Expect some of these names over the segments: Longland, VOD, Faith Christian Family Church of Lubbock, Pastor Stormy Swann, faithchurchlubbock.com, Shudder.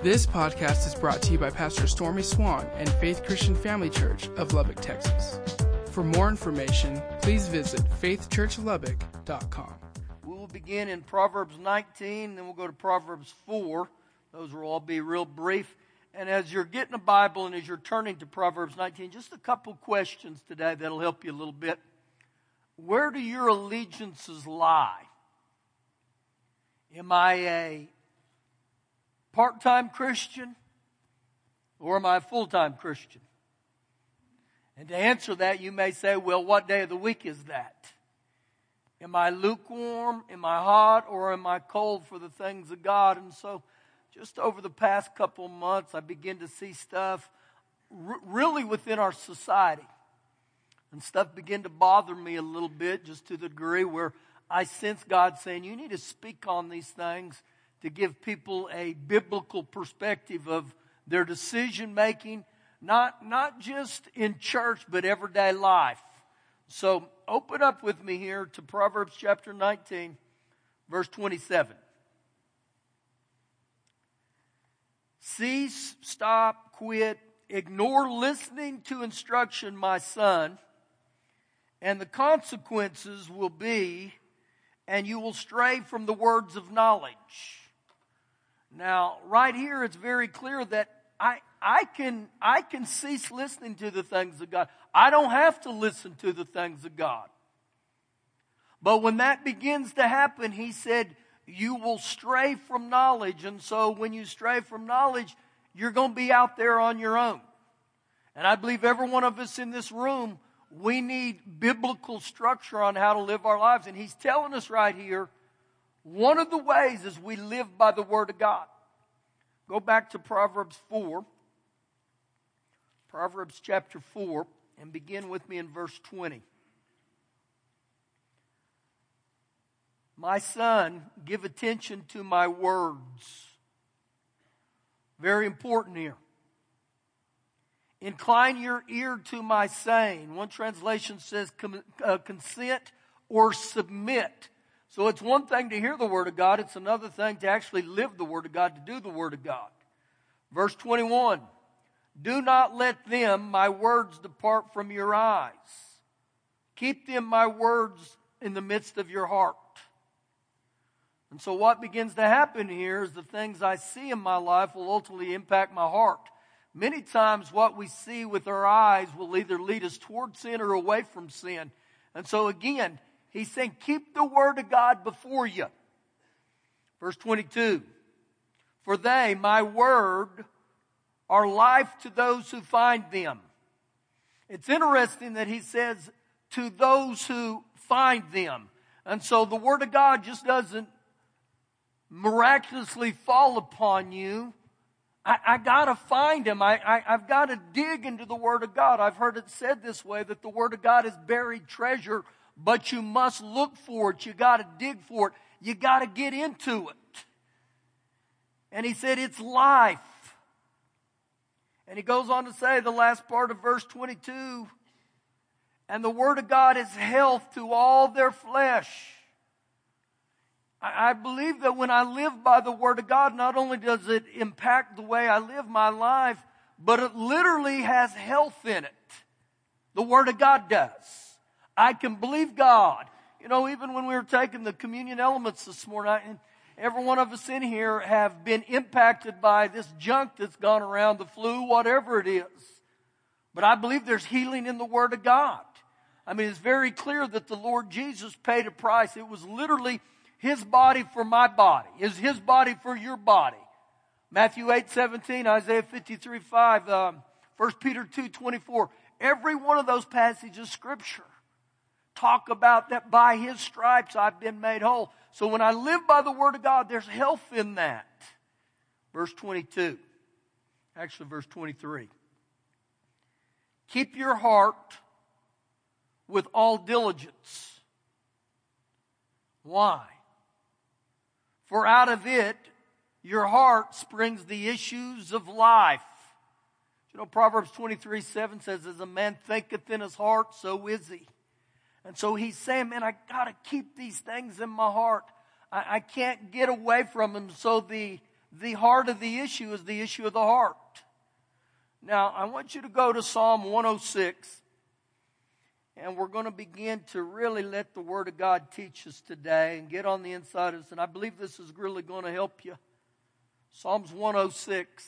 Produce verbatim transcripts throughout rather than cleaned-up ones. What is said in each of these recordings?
This podcast is brought to you by Pastor Stormy Swann and Faith Christian Family Church of Lubbock, Texas. For more information, please visit faith church lubbock dot com. We'll begin in Proverbs nineteen, then we'll go to Proverbs four. Those will all be real brief. And as you're getting a Bible and as you're turning to Proverbs nineteen, just a couple questions today that'll help you a little bit. Where do your allegiances lie? Am I a part-time Christian or am I a full-time Christian? And to answer that, you may say, well, what day of the week is that? Am I lukewarm? Am I hot? Or am I cold for the things of God? And so just over the past couple months, I begin to see stuff r- really within our society. And stuff began to bother me a little bit, just to the degree where I sense God saying, you need to speak on these things to give people a biblical perspective of their decision making, not, not just in church, but everyday life. So open up with me here to Proverbs chapter nineteen, verse twenty-seven. Cease, stop, quit, ignore listening to instruction, my son, and the consequences will be, and you will stray from the words of knowledge. Now, right here, it's very clear that I I can I can cease listening to the things of God. I don't have to listen to the things of God. But when that begins to happen, he said, you will stray from knowledge. And so when you stray from knowledge, you're going to be out there on your own. And I believe every one of us in this room, we need biblical structure on how to live our lives. And he's telling us right here, one of the ways is we live by the Word of God. Go back to Proverbs four. Proverbs chapter four, and begin with me in verse twenty. My son, give attention to my words. Very important here. Incline your ear to my saying. One translation says consent or submit. So it's one thing to hear the Word of God. It's another thing to actually live the Word of God, to do the Word of God. Verse twenty-one. Do not let them, my words, depart from your eyes. Keep them, my words, in the midst of your heart. And so what begins to happen here is the things I see in my life will ultimately impact my heart. Many times what we see with our eyes will either lead us toward sin or away from sin. And so again, he's saying, keep the Word of God before you. Verse twenty-two. For they, my word, are life to those who find them. It's interesting that he says, to those who find them. And so the Word of God just doesn't miraculously fall upon you. I, I got to find him. I, I, I've got to dig into the Word of God. I've heard it said this way, that the Word of God is buried treasure, but you must look for it. You got to dig for it. You got to get into it. And he said it's life. And he goes on to say the last part of verse twenty-two, and the Word of God is health to all their flesh. I believe that when I live by the Word of God, not only does it impact the way I live my life, but it literally has health in it. The Word of God does. I can believe God. You know, even when we were taking the communion elements this morning, I, and every one of us in here have been impacted by this junk that's gone around, the flu, whatever it is. But I believe there's healing in the Word of God. I mean, it's very clear that the Lord Jesus paid a price. It was literally His body for my body. Is His body for your body. Matthew eight, seventeen, Isaiah fifty-three, five, um, First Peter two, twenty-four. Every one of those passages of Scripture talk about that by His stripes I've been made whole. So when I live by the Word of God, there's health in that. Verse twenty-two. Actually, verse twenty-three. Keep your heart with all diligence. Why? For out of it, your heart springs the issues of life. You know, Proverbs twenty-three, seven says, as a man thinketh in his heart, so is he. And so he's saying, man, I got to keep these things in my heart. I, I can't get away from them. So the the heart of the issue is the issue of the heart. Now, I want you to go to Psalm one oh six, and we're going to begin to really let the Word of God teach us today and get on the inside of us, and I believe this is really going to help you. Psalms one oh six.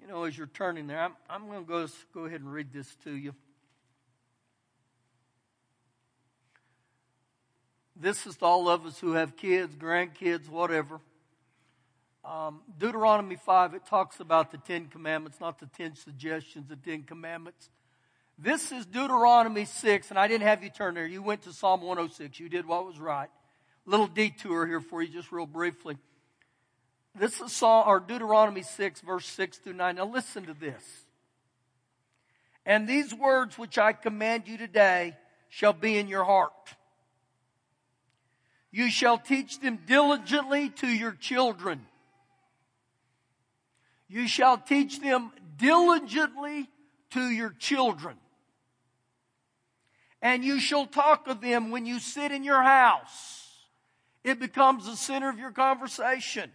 You know, as you're turning there, I'm, I'm going to go, go ahead and read this to you. This is to all of us who have kids, grandkids, whatever. Um, Deuteronomy five, it talks about the Ten Commandments, not the Ten Suggestions, the Ten Commandments. This is Deuteronomy six, and I didn't have you turn there. You went to Psalm one oh six. You did what was right. Little detour here for you, just real briefly. This is Psalm, or Deuteronomy six, verse six through nine. Now listen to this. And these words which I command you today shall be in your heart. You shall teach them diligently to your children. You shall teach them diligently to your children. And you shall talk of them when you sit in your house. It becomes the center of your conversation.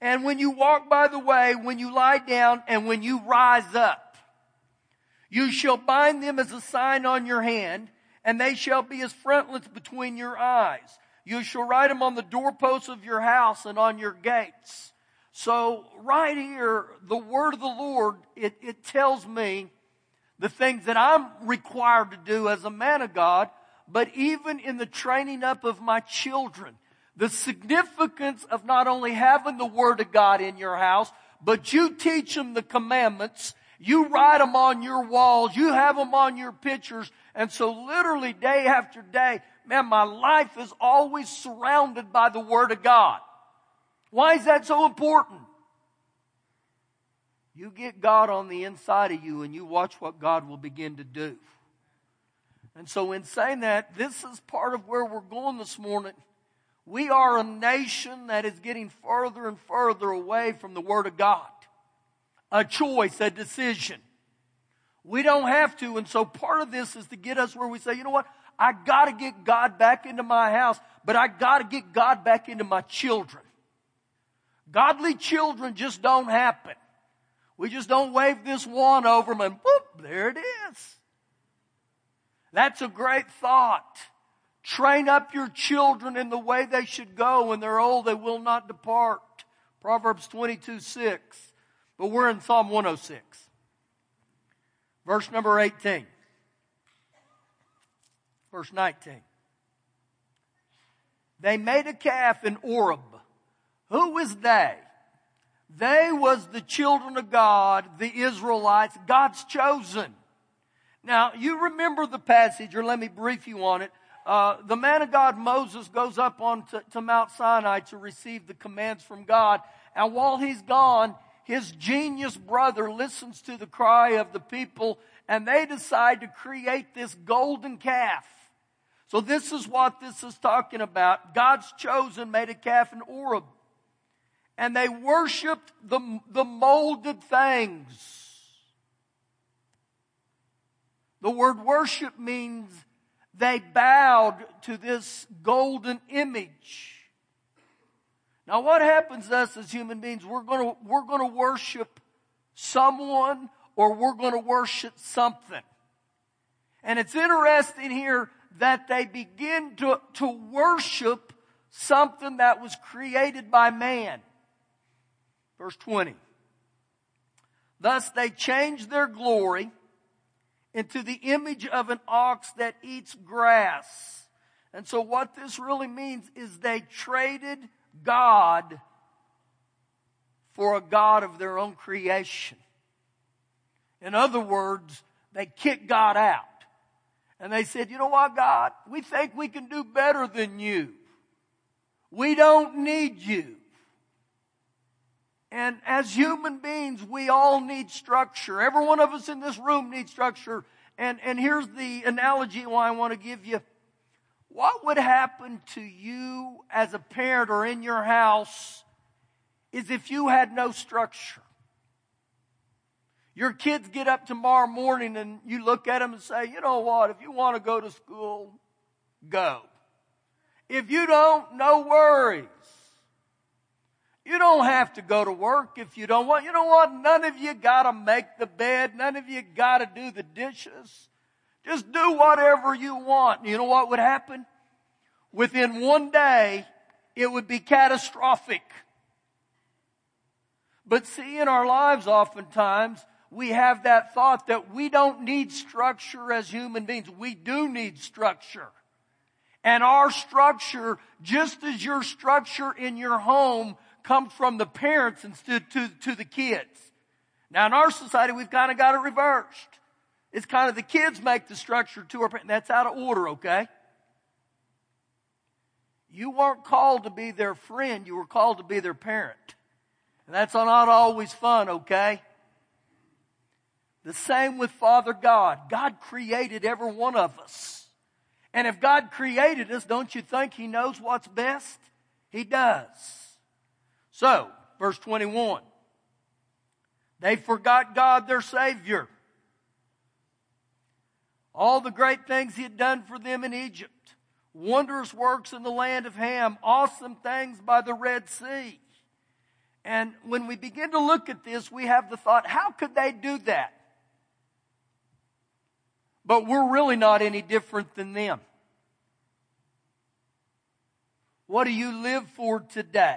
And when you walk by the way, when you lie down, and when you rise up. You shall bind them as a sign on your hand, and they shall be as frontlets between your eyes. You shall write them on the doorposts of your house and on your gates. So right here, the word of the Lord, it, it tells me the things that I'm required to do as a man of God, but even in the training up of my children, the significance of not only having the word of God in your house, but you teach them the commandments, you write them on your walls, you have them on your pictures, and so literally day after day, man, my life is always surrounded by the word of God. Why is that so important? You get God on the inside of you and you watch what God will begin to do. And so in saying that, this is part of where we're going this morning. We are a nation that is getting further and further away from the Word of God. A choice, a decision. We don't have to, and so part of this is to get us where we say, you know what? I got to get God back into my house, but I got to get God back into my children. Godly children just don't happen. We just don't wave this wand over them and whoop, there it is. That's a great thought. Train up your children in the way they should go. When they're old, they will not depart. Proverbs twenty-two six. But we're in Psalm one oh six. Verse number eighteen. Verse nineteen. They made a calf in Oreb. Who is they? They was the children of God, the Israelites, God's chosen. Now, you remember the passage, or let me brief you on it. Uh, the man of God, Moses, goes up on to, to Mount Sinai to receive the commands from God. And while he's gone, his genius brother listens to the cry of the people, and they decide to create this golden calf. So this is what this is talking about. God's chosen made a calf in Oreb. And they worshipped the, the molded things. The word worship means they bowed to this golden image. Now what happens to us as human beings, we're going to, we're going to worship someone or we're going to worship something. And it's interesting here that they begin to, to worship something that was created by man. Verse twenty. Thus they changed their glory into the image of an ox that eats grass. And so what this really means is they traded God for a god of their own creation. In other words, they kicked God out. And they said, you know what, God? We think we can do better than you. We don't need you. And as human beings, we all need structure. Every one of us in this room needs structure. And, and here's the analogy why I want to give you. What would happen to you as a parent or in your house is if you had no structure. Your kids get up tomorrow morning and you look at them and say, you know what, if you want to go to school, go. If you don't, no worries. You don't have to go to work if you don't want. You know what? None of you got to make the bed. None of you got to do the dishes. Just do whatever you want. You know what would happen? Within one day, it would be catastrophic. But see, in our lives oftentimes, we have that thought that we don't need structure as human beings. We do need structure. And our structure, just as your structure in your home, comes from the parents instead to, to the kids. Now, in our society, we've kind of got it reversed. It's kind of the kids make the structure to our parents. That's out of order, okay? You weren't called to be their friend. You were called to be their parent. And that's not always fun, okay? The same with Father God. God created every one of us. And if God created us, don't you think He knows what's best? He does. So, verse twenty-one. They forgot God, their Savior. All the great things He had done for them in Egypt. Wondrous works in the land of Ham. Awesome things by the Red Sea. And when we begin to look at this, we have the thought, how could they do that? But we're really not any different than them. What do you live for today?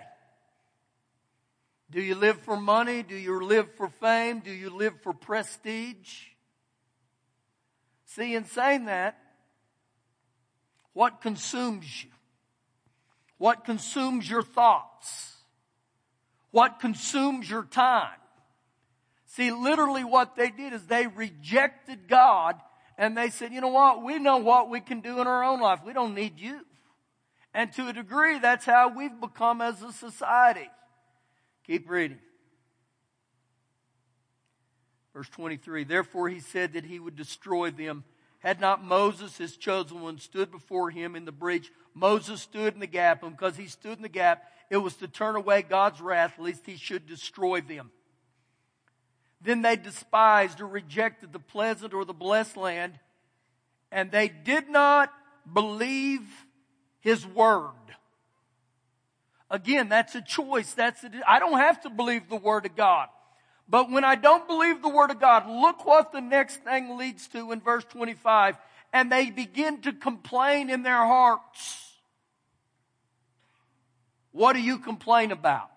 Do you live for money? Do you live for fame? Do you live for prestige? See, in saying that, what consumes you? What consumes your thoughts? What consumes your time? See, literally what they did is they rejected God. And they said, you know what? We know what we can do in our own life. We don't need you. And to a degree, that's how we've become as a society. Keep reading. Verse twenty-three. Therefore He said that He would destroy them. Had not Moses, His chosen one, stood before Him in the breach. Moses stood in the gap. And because he stood in the gap, it was to turn away God's wrath, lest He should destroy them. Then they despised or rejected the pleasant or the blessed land, and they did not believe His word. Again, that's a choice. That's a, I don't have to believe the word of God. But when I don't believe the word of God, look what the next thing leads to in verse twenty-five. And they begin to complain in their hearts. What do you complain about?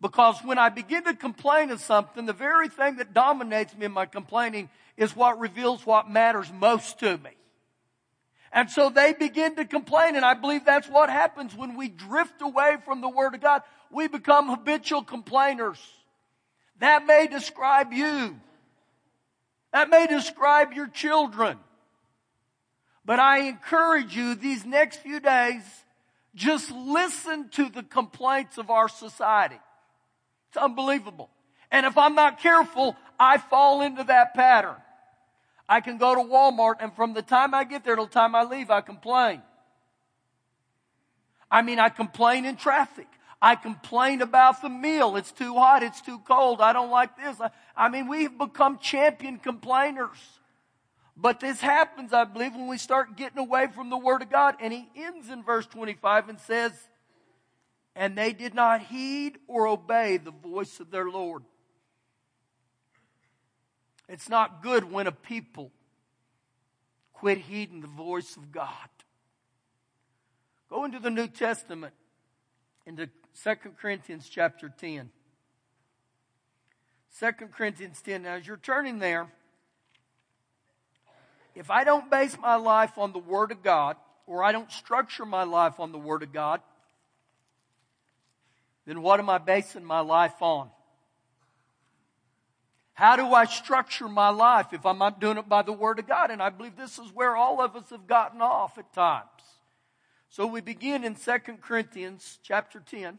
Because when I begin to complain of something, the very thing that dominates me in my complaining is what reveals what matters most to me. And so they begin to complain, and I believe that's what happens when we drift away from the Word of God. We become habitual complainers. That may describe you. That may describe your children. But I encourage you these next few days, just listen to the complaints of our society. It's unbelievable. And if I'm not careful, I fall into that pattern. I can go to Walmart, and from the time I get there till the time I leave, I complain. I mean, I complain in traffic. I complain about the meal. It's too hot. It's too cold. I don't like this. I, I mean, we've become champion complainers. But this happens, I believe, when we start getting away from the Word of God. And he ends in verse twenty-five and says, and they did not heed or obey the voice of their Lord. It's not good when a people quit heeding the voice of God. Go into the New Testament, into Second Corinthians chapter ten. Second Corinthians ten. Now, as you're turning there, if I don't base my life on the Word of God, or I don't structure my life on the Word of God, then what am I basing my life on? How do I structure my life if I'm not doing it by the Word of God? And I believe this is where all of us have gotten off at times. So we begin in Second Corinthians chapter ten.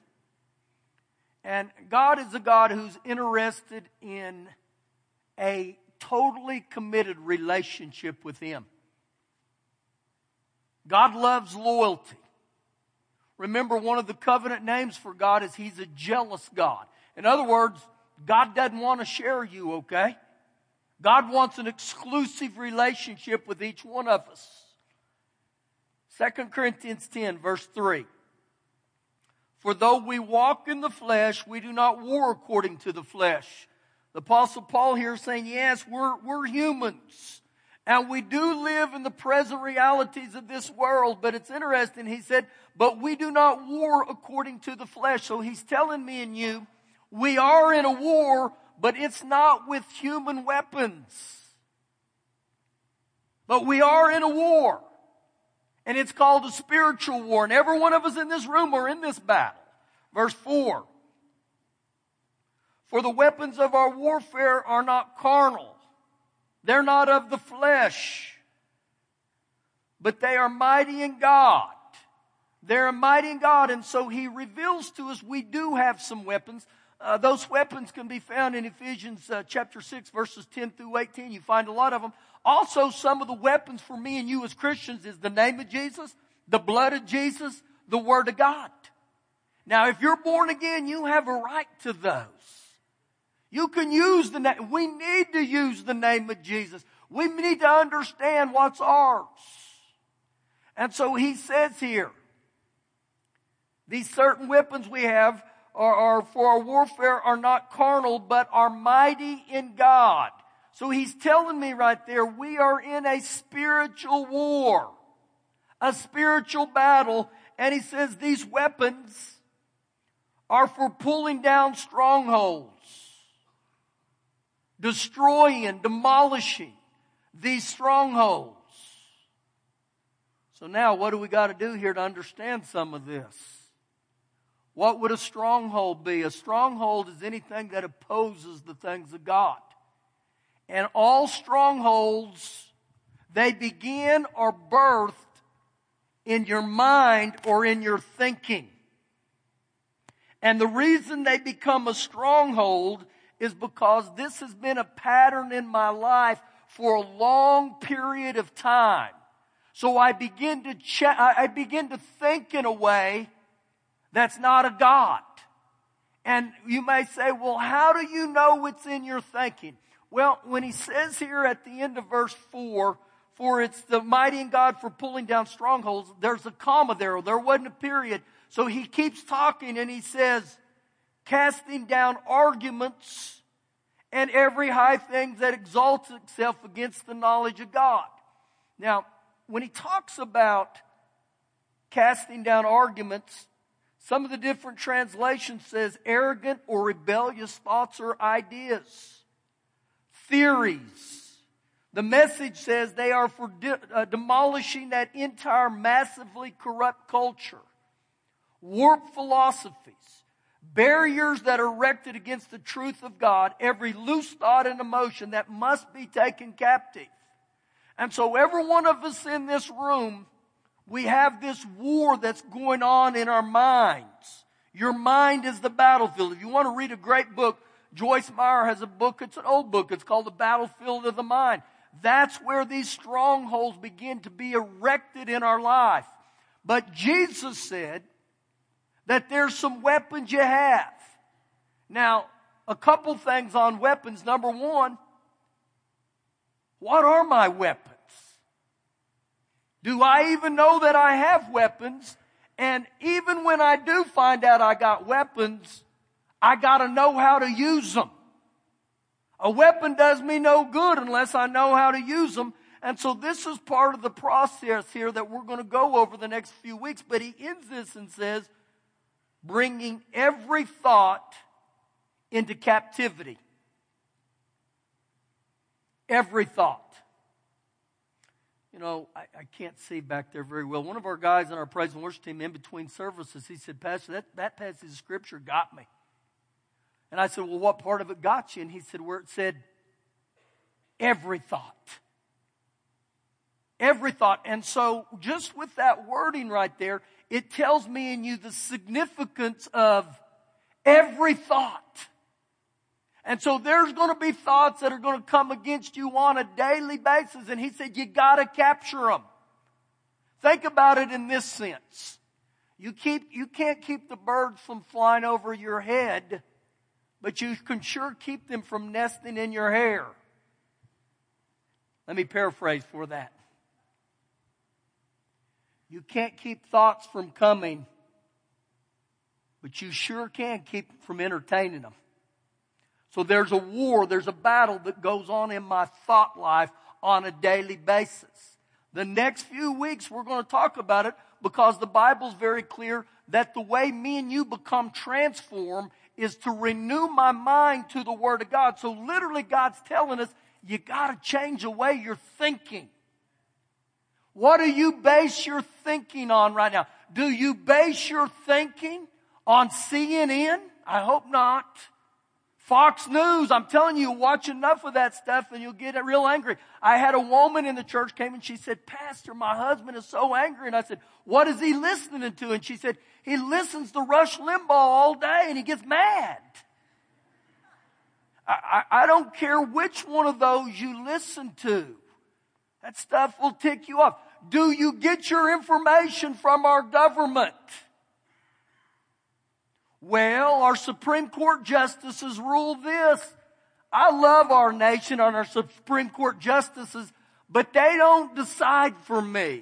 And God is a God who's interested in a totally committed relationship with Him. God loves loyalty. Remember, one of the covenant names for God is He's a jealous God. In other words, God doesn't want to share you, okay? God wants an exclusive relationship with each one of us. Second Corinthians ten, verse three. For though we walk in the flesh, we do not war according to the flesh. The Apostle Paul here is saying, yes, we're, we're humans. And we do live in the present realities of this world. But it's interesting, he said, but we do not war according to the flesh. So he's telling me and you, we are in a war, but it's not with human weapons. But we are in a war. And it's called a spiritual war. And every one of us in this room are in this battle. Verse four. For the weapons of our warfare are not carnal. They're not of the flesh. But they are mighty in God. They're mighty in God. And so he reveals to us we do have some weapons. Uh, those weapons can be found in Ephesians uh, chapter six, verses ten through eighteen. You find a lot of them. Also, some of the weapons for me and you as Christians is the name of Jesus, the blood of Jesus, the Word of God. Now, if you're born again, you have a right to those. You can use the name. We need to use the name of Jesus. We need to understand what's ours. And so he says here, these certain weapons we have are, are for our warfare are not carnal, but are mighty in God. So he's telling me right there, we are in a spiritual war, a spiritual battle. And he says these weapons are for pulling down strongholds, destroying and demolishing these strongholds. So now what do we got to do here to understand some of this? What would a stronghold be? A stronghold is anything that opposes the things of God. And all strongholds, they begin or birthed in your mind or in your thinking. And the reason they become a stronghold is because this has been a pattern in my life for a long period of time. So I begin to ch- I begin to think in a way that's not of God. And you may say, well, how do you know what's in your thinking? Well, when he says here at the end of verse four, for it's the mighty in God for pulling down strongholds, there's a comma there. There wasn't a period. So he keeps talking and he says, casting down arguments and every high thing that exalts itself against the knowledge of God. Now, when he talks about casting down arguments, some of the different translations says arrogant or rebellious thoughts or ideas. Theories. The Message says they are for de- uh, demolishing that entire massively corrupt culture. Warped philosophies. Barriers that are erected against the truth of God. Every loose thought and emotion that must be taken captive. And so every one of us in this room, we have this war that's going on in our minds. Your mind is the battlefield. If you want to read a great book, Joyce Meyer has a book, it's an old book, it's called The Battlefield of the Mind. That's where these strongholds begin to be erected in our life. But Jesus said that there's some weapons you have. Now, a couple things on weapons. Number one, what are my weapons? Do I even know that I have weapons? And even when I do find out I got weapons, I got to know how to use them. A weapon does me no good unless I know how to use them. And so this is part of the process here that we're going to go over the next few weeks. But he ends this and says, bringing every thought into captivity. Every thought. You know, I, I can't see back there very well. One of our guys in our praise and worship team in between services, he said, Pastor, that, that passage of Scripture got me. And I said, well, what part of it got you? And he said, where it said, every thought. Every thought. And so just with that wording right there, it tells me and you the significance of every thought. And so there's going to be thoughts that are going to come against you on a daily basis. And he said, you got to capture them. Think about it in this sense. You keep, you can't keep the birds from flying over your head, but you can sure keep them from nesting in your hair. Let me paraphrase for that. You can't keep thoughts from coming, but you sure can keep them from entertaining them. So there's a war, there's a battle that goes on in my thought life on a daily basis. The next few weeks we're going to talk about it, because the Bible's very clear that the way me and you become transformed is to renew my mind to the Word of God. So literally God's telling us, you got to change the way you're thinking. What do you base your thinking on right now? Do you base your thinking on C N N? I hope not. Fox News, I'm telling you, watch enough of that stuff and you'll get real angry. I had a woman in the church came and she said, Pastor, my husband is so angry. And I said, what is he listening to? And she said, he listens to Rush Limbaugh all day and he gets mad. I, I, I don't care which one of those you listen to. That stuff will tick you off. Do you get your information from our government? Well, our Supreme Court justices rule this. I love our nation and our Supreme Court justices, but they don't decide for me.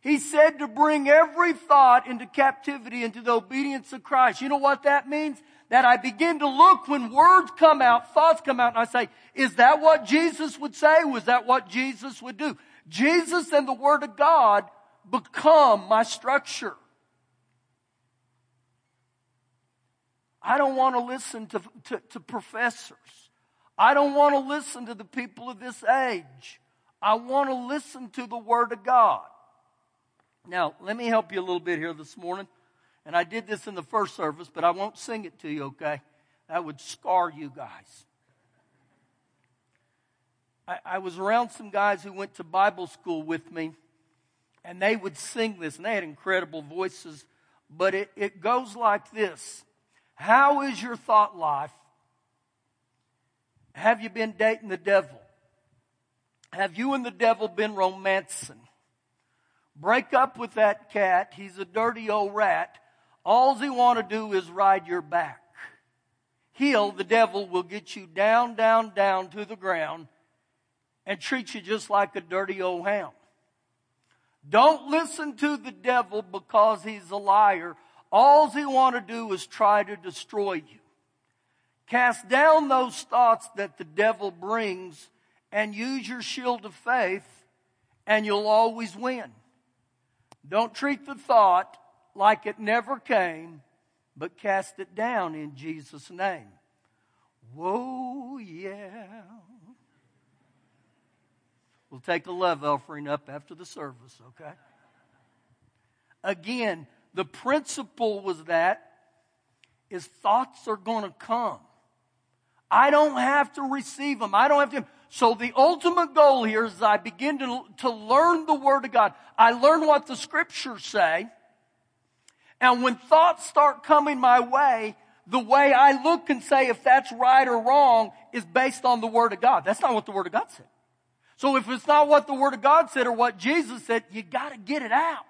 He said to bring every thought into captivity, into the obedience of Christ. You know what that means? That I begin to look when words come out, thoughts come out, and I say, is that what Jesus would say? Was that what Jesus would do? Jesus and the Word of God become my structure. I don't want to listen to, to, to professors. I don't want to listen to the people of this age. I want to listen to the Word of God. Now, let me help you a little bit here this morning. And I did this in the first service, but I won't sing it to you, okay? That would scar you guys. I, I was around some guys who went to Bible school with me, and they would sing this, and they had incredible voices. But it, it goes like this. How is your thought life? Have you been dating the devil? Have you and the devil been romancing? Break up with that cat. He's a dirty old rat. All he want to do is ride your back. He'll, the devil, will get you down, down, down to the ground and treat you just like a dirty old hound. Don't listen to the devil because he's a liar. All he want to do is try to destroy you. Cast down those thoughts that the devil brings and use your shield of faith, and you'll always win. Don't treat the thought like it never came, but cast it down in Jesus' name. Whoa, yeah. We'll take a love offering up after the service, okay? Again, the principle was that is thoughts are going to come. I don't have to receive them. I don't have to. So the ultimate goal here is I begin to, to learn the Word of God. I learn what the Scriptures say. And when thoughts start coming my way, the way I look and say if that's right or wrong is based on the Word of God. That's not what the Word of God said. So if it's not what the Word of God said or what Jesus said, you got to get it out.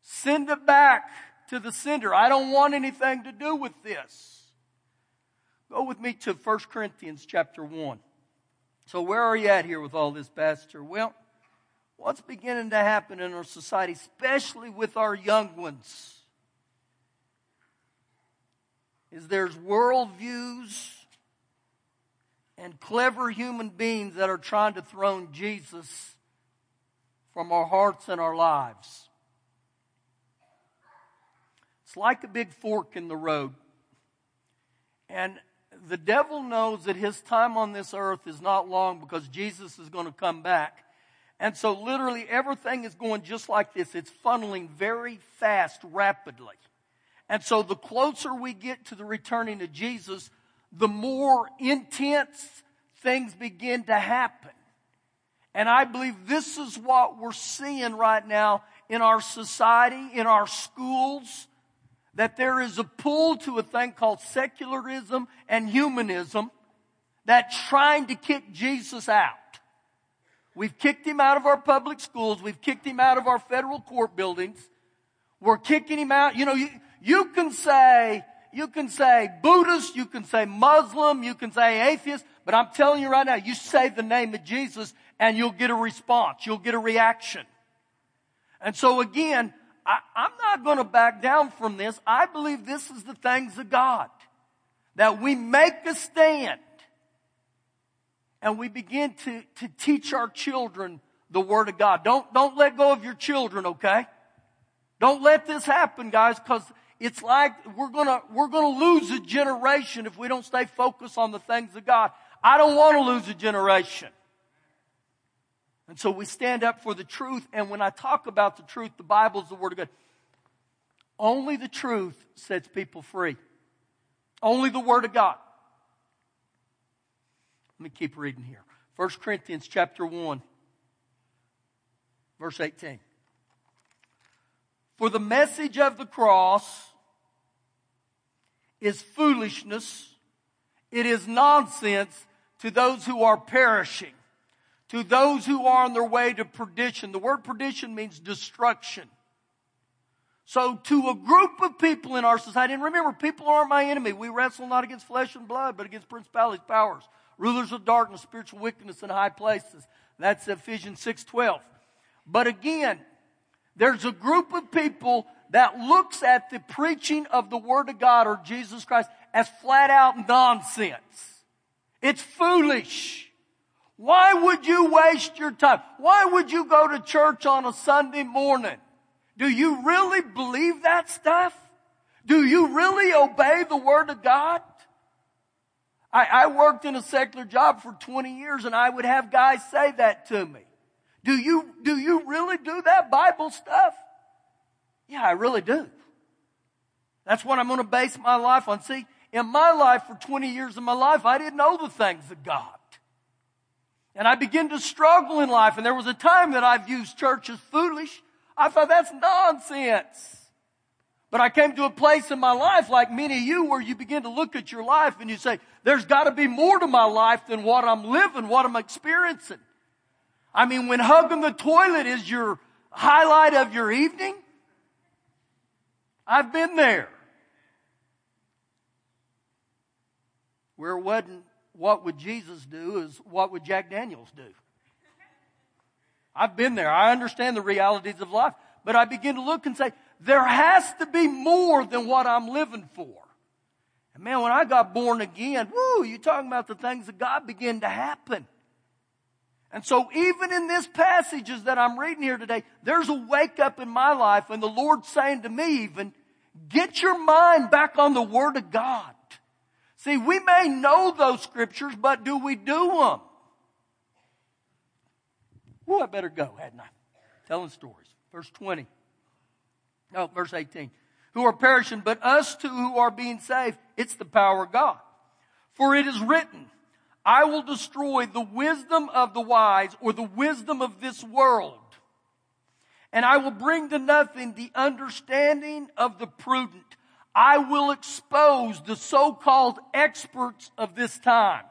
Send it back to the sender. I don't want anything to do with this. Go with me to First Corinthians chapter one. So where are you at here with all this, Pastor? Well, what's beginning to happen in our society, especially with our young ones, is there's worldviews and clever human beings that are trying to throw Jesus from our hearts and our lives. It's like a big fork in the road. And the devil knows that his time on this earth is not long because Jesus is going to come back. And so literally everything is going just like this. It's funneling very fast, rapidly. And so the closer we get to the returning of Jesus, the more intense things begin to happen. And I believe this is what we're seeing right now in our society, in our schools, that there is a pull to a thing called secularism and humanism that's trying to kick Jesus out. We've kicked him out of our public schools. We've kicked him out of our federal court buildings. We're kicking him out. You know, you, you can say, you can say Buddhist, you can say Muslim, you can say atheist, but I'm telling you right now, you say the name of Jesus and you'll get a response. You'll get a reaction. And so again, I, I'm not going to back down from this. I believe this is the things of God, that we make a stand and we begin to, to teach our children the Word of God. Don't, don't let go of your children, okay? Don't let this happen, guys, because it's like we're gonna, we're gonna lose a generation if we don't stay focused on the things of God. I don't want to lose a generation. And so we stand up for the truth. And when I talk about the truth, the Bible is the Word of God. Only the truth sets people free. Only the Word of God. Let me keep reading here. First Corinthians chapter one, verse eighteen. For the message of the cross is foolishness. It is nonsense to those who are perishing, to those who are on their way to perdition. The word perdition means destruction. So to a group of people in our society, and remember, people aren't my enemy. We wrestle not against flesh and blood, but against principalities, powers, rulers of darkness, spiritual wickedness in high places. That's Ephesians six twelve. But again, there's a group of people that looks at the preaching of the Word of God or Jesus Christ as flat-out nonsense. It's foolish. Why would you waste your time? Why would you go to church on a Sunday morning? Do you really believe that stuff? Do you really obey the Word of God? I, I worked in a secular job for twenty years, and I would have guys say that to me. Do you, do you really do that Bible stuff? Yeah, I really do. That's what I'm going to base my life on. See, in my life, for twenty years of my life, I didn't know the things of God. And I began to struggle in life. And there was a time that I viewed church as foolish. I thought, that's nonsense. But I came to a place in my life, like many of you, where you begin to look at your life and you say, there's got to be more to my life than what I'm living, what I'm experiencing. I mean, when hugging the toilet is your highlight of your evening, I've been there. Where it wasn't, what would Jesus do is what would Jack Daniels do? I've been there. I understand the realities of life. But I begin to look and say, there has to be more than what I'm living for. And man, when I got born again, woo, you're talking about the things of God begin to happen. And so even in this passages that I'm reading here today, there's a wake up in my life and the Lord's saying to me even, get your mind back on the Word of God. See, we may know those scriptures, but do we do them? Ooh, I better go, hadn't I? Telling stories. Verse twenty. No, verse eighteen. Who are perishing, but us too who are being saved, it's the power of God. For it is written, I will destroy the wisdom of the wise, or the wisdom of this world, and I will bring to nothing the understanding of the prudent. I will expose the so-called experts of this time.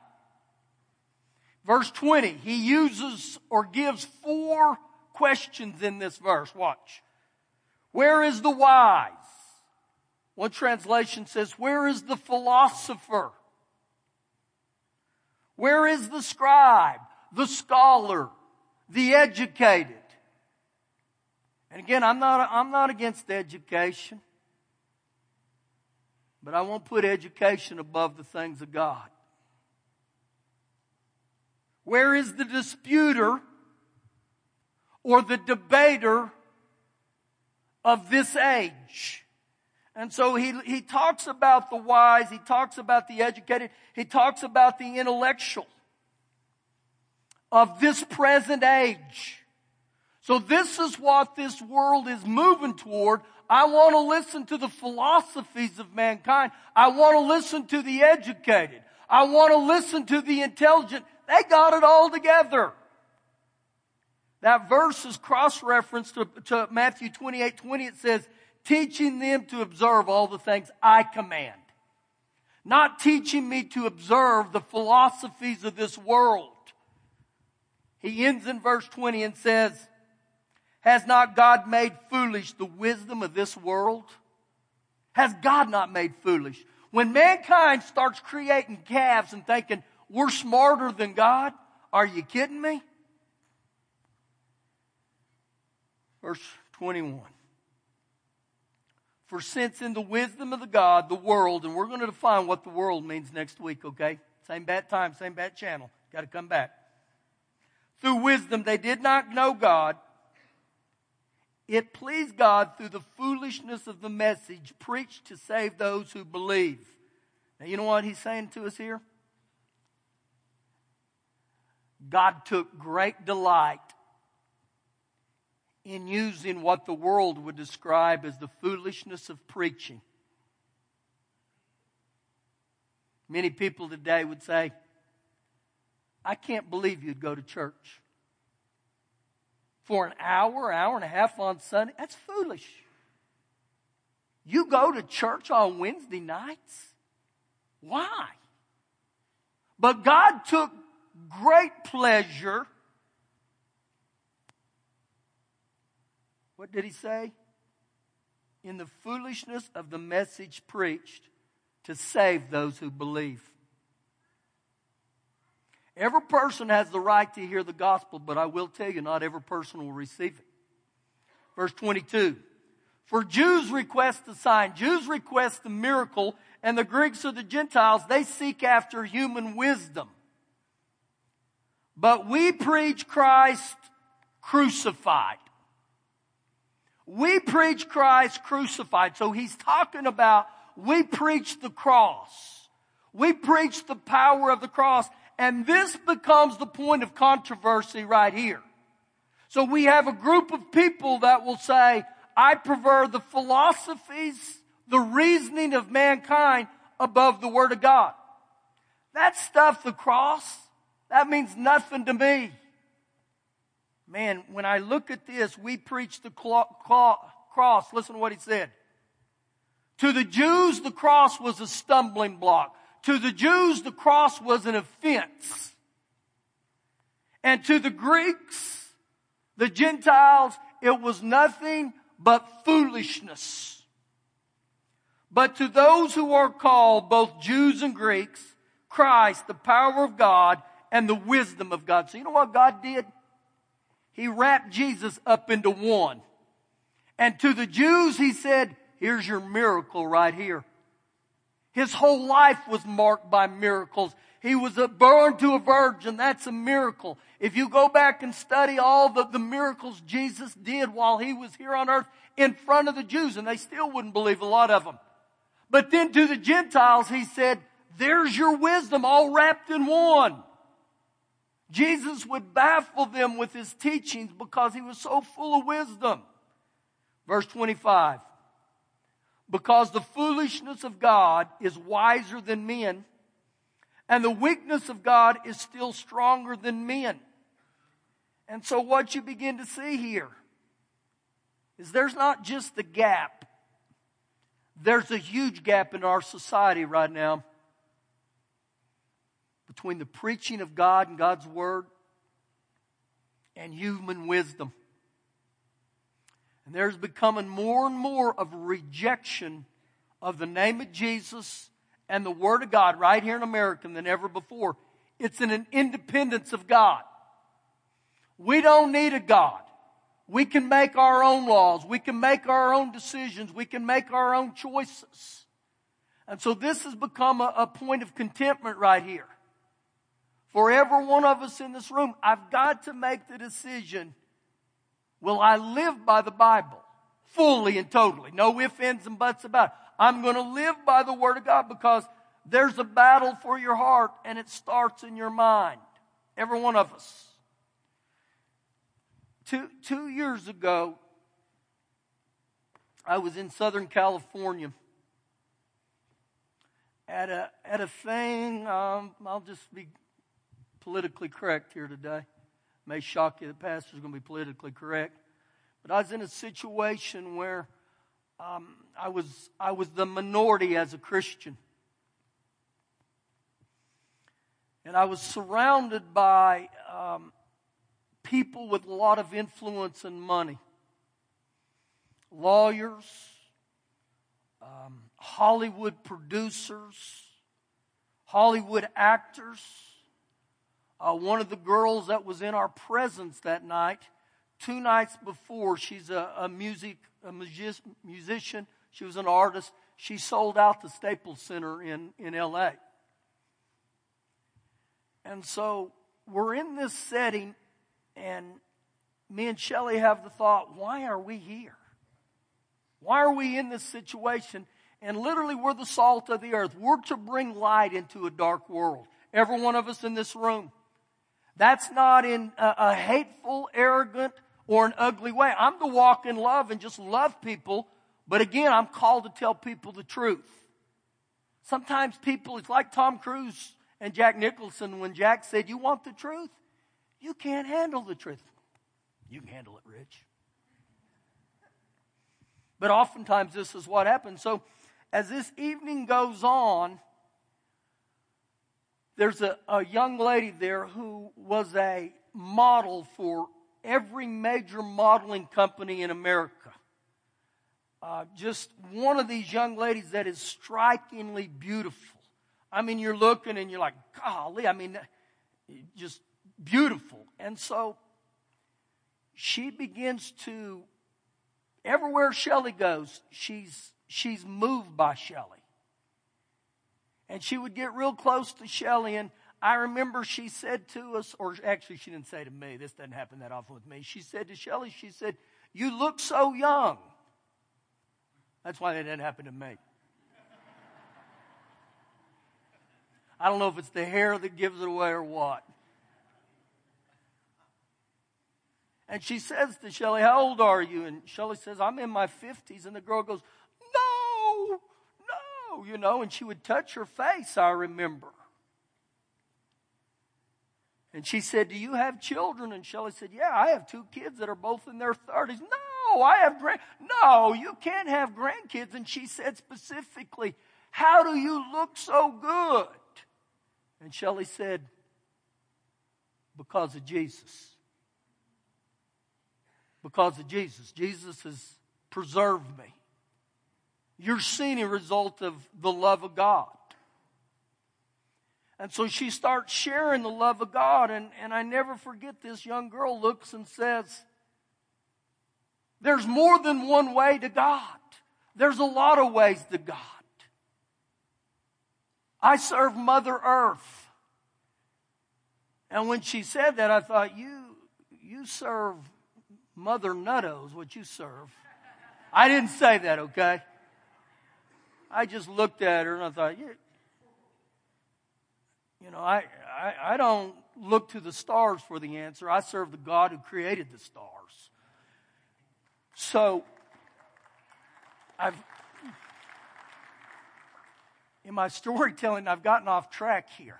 Verse twenty, he uses or gives four questions in this verse. Watch. Where is the wise? One translation says, where is the philosopher? Where is the scribe, the scholar, the educated? And again, I'm not, I'm not against education. But I won't put education above the things of God. Where is the disputer or the debater of this age? And so he, he talks about the wise, he talks about the educated, he talks about the intellectual of this present age. So this is what this world is moving toward. I want to listen to the philosophies of mankind. I want to listen to the educated. I want to listen to the intelligent. They got it all together. That verse is cross-referenced to, to Matthew twenty-eight twenty. It says, teaching them to observe all the things I command. Not teaching me to observe the philosophies of this world. He ends in verse twenty and says, has not God made foolish the wisdom of this world? Has God not made foolish? When mankind starts creating calves and thinking, we're smarter than God, are you kidding me? Verse twenty-one. For since in the wisdom of the God, the world, and we're going to define what the world means next week, okay? Same bat time, same bat channel. Got to come back. Through wisdom they did not know God. It pleased God through the foolishness of the message preached to save those who believe. Now you know what he's saying to us here? God took great delight in using what the world would describe as the foolishness of preaching. Many people today would say, I can't believe you'd go to church for an hour, hour and a half on Sunday. That's foolish. You go to church on Wednesday nights? Why? But God took great pleasure. What did he say? In the foolishness of the message preached to save those who believe. Every person has the right to hear the gospel, but I will tell you, not every person will receive it. Verse twenty-two. For Jews request a sign. Jews request a miracle, and the Greeks or the Gentiles, they seek after human wisdom. But we preach Christ crucified. We preach Christ crucified. So he's talking about we preach the cross. We preach the power of the cross. And this becomes the point of controversy right here. So we have a group of people that will say, I prefer the philosophies, the reasoning of mankind above the Word of God. That stuff, the cross, that means nothing to me. Man, when I look at this, we preach the cross. Listen to what he said. To the Jews, the cross was a stumbling block. To the Jews, the cross was an offense. And to the Greeks, the Gentiles, it was nothing but foolishness. But to those who are called, both Jews and Greeks, Christ, the power of God, and the wisdom of God. So you know what God did? He wrapped Jesus up into one. And to the Jews, he said, here's your miracle right here. His whole life was marked by miracles. He was born to a virgin. That's a miracle. If you go back and study all the, the miracles Jesus did while he was here on earth in front of the Jews, and they still wouldn't believe a lot of them. But then to the Gentiles, he said, there's your wisdom all wrapped in one. Jesus would baffle them with his teachings because he was so full of wisdom. Verse twenty-five. Because the foolishness of God is wiser than men, and the weakness of God is still stronger than men. And so what you begin to see here is there's not just a gap. There's a huge gap in our society right now between the preaching of God and God's Word and human wisdom. And there's becoming more and more of rejection of the name of Jesus and the Word of God right here in America than ever before. It's in an independence of God. We don't need a God. We can make our own laws. We can make our own decisions. We can make our own choices. And so this has become a, a point of contentment right here. For every one of us in this room, I've got to make the decision, will I live by the Bible fully and totally? No ifs, ands, and buts about it. I'm going to live by the Word of God because there's a battle for your heart and it starts in your mind. Every one of us. Two, two years ago, I was in Southern California at a, at a thing, um, I'll just be politically correct here today. May shock you, the pastor's going to be politically correct. But I was in a situation where um, I was I was the minority as a Christian. And I was surrounded by um, people with a lot of influence and money. Lawyers, um, Hollywood producers, Hollywood actors. Uh, one of the girls that was in our presence that night two nights before, she's a, a music a music, musician. She was an artist. She sold out the Staples Center in, in L A. And so we're in this setting, and me and Shelley have the thought, why are we here? Why are we in this situation? And literally, we're the salt of the earth. We're to bring light into a dark world. Every one of us in this room. That's not in a, a hateful, arrogant, or an ugly way. I'm to walk in love and just love people. But again, I'm called to tell people the truth. Sometimes people, it's like Tom Cruise and Jack Nicholson when Jack said, you want the truth? You can't handle the truth. You can handle it, Rich. But oftentimes this is what happens. So as this evening goes on, there's a, a young lady there who was a model for every major modeling company in America. Uh, just one of these young ladies that is strikingly beautiful. I mean, you're looking and you're like, golly, I mean, just beautiful. And so she begins to, everywhere Shelley goes, she's she's moved by Shelley. And she would get real close to Shelley. And I remember she said to us, or actually she didn't say to me, this doesn't happen that often with me. She said to Shelley, she said, you look so young. That's why that didn't happen to me. I don't know if it's the hair that gives it away or what. And she says to Shelley, how old are you? And Shelley says, I'm in my fifties. And the girl goes, no, no, you know. And she would touch her face, I remember. And she said, do you have children? And Shelley said, yeah, I have two kids that are both in their thirties. No, I have grand. No, you can't have grandkids. And she said specifically, how do you look so good? And Shelley said, because of Jesus. Because of Jesus. Jesus has preserved me. You're seeing a result of the love of God. And so she starts sharing the love of God. And, and I never forget, this young girl looks and says, there's more than one way to God. There's a lot of ways to God. I serve Mother Earth. And when she said that, I thought, you, you serve Mother Nutto's, what you serve. I didn't say that, okay? I just looked at her and I thought, yeah, you know, I, I I don't look to the stars for the answer. I serve the God who created the stars. So, I've in my storytelling, I've gotten off track here.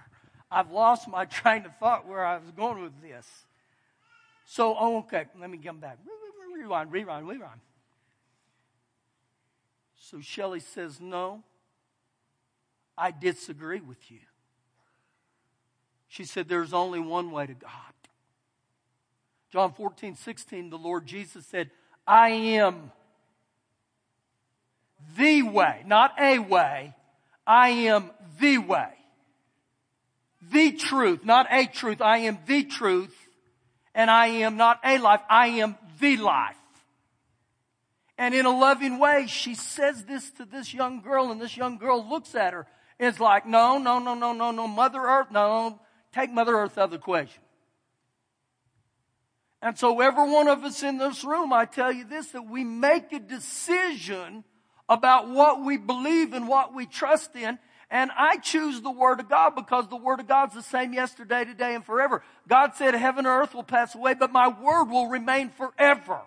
I've lost my train of thought where I was going with this. So, oh, okay, let me come back. Rewind, rewind, rewind. So Shelley says, no, I disagree with you. She said, there's only one way to God. John fourteen sixteen, the Lord Jesus said, I am the way, not a way. I am the way. The truth, not a truth. I am the truth. And I am not a life, I am the life. And in a loving way, she says this to this young girl, and this young girl looks at her. It's like, no, no, no, no, no, no, Mother Earth, no. Take Mother Earth out of the equation. And so every one of us in this room, I tell you this, that we make a decision about what we believe and what we trust in. And I choose the Word of God because the Word of God's the same yesterday, today, and forever. God said heaven and earth will pass away, but my Word will remain forever.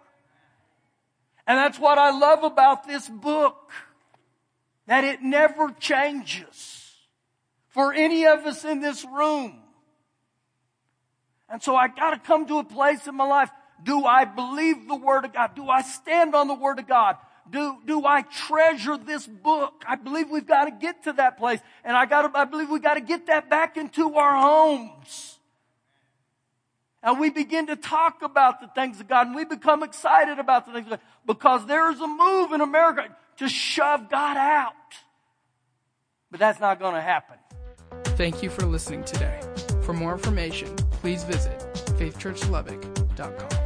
And that's what I love about this book, that it never changes for any of us in this room. And so I got to come to a place in my life. Do I believe the Word of God? Do I stand on the Word of God? Do, do I treasure this book? I believe we've got to get to that place. And I got to, I believe we've got to get that back into our homes. And we begin to talk about the things of God. And we become excited about the things of God. Because there is a move in America to shove God out. But that's not going to happen. Thank you for listening today. For more information, please visit faith church lubbock dot com.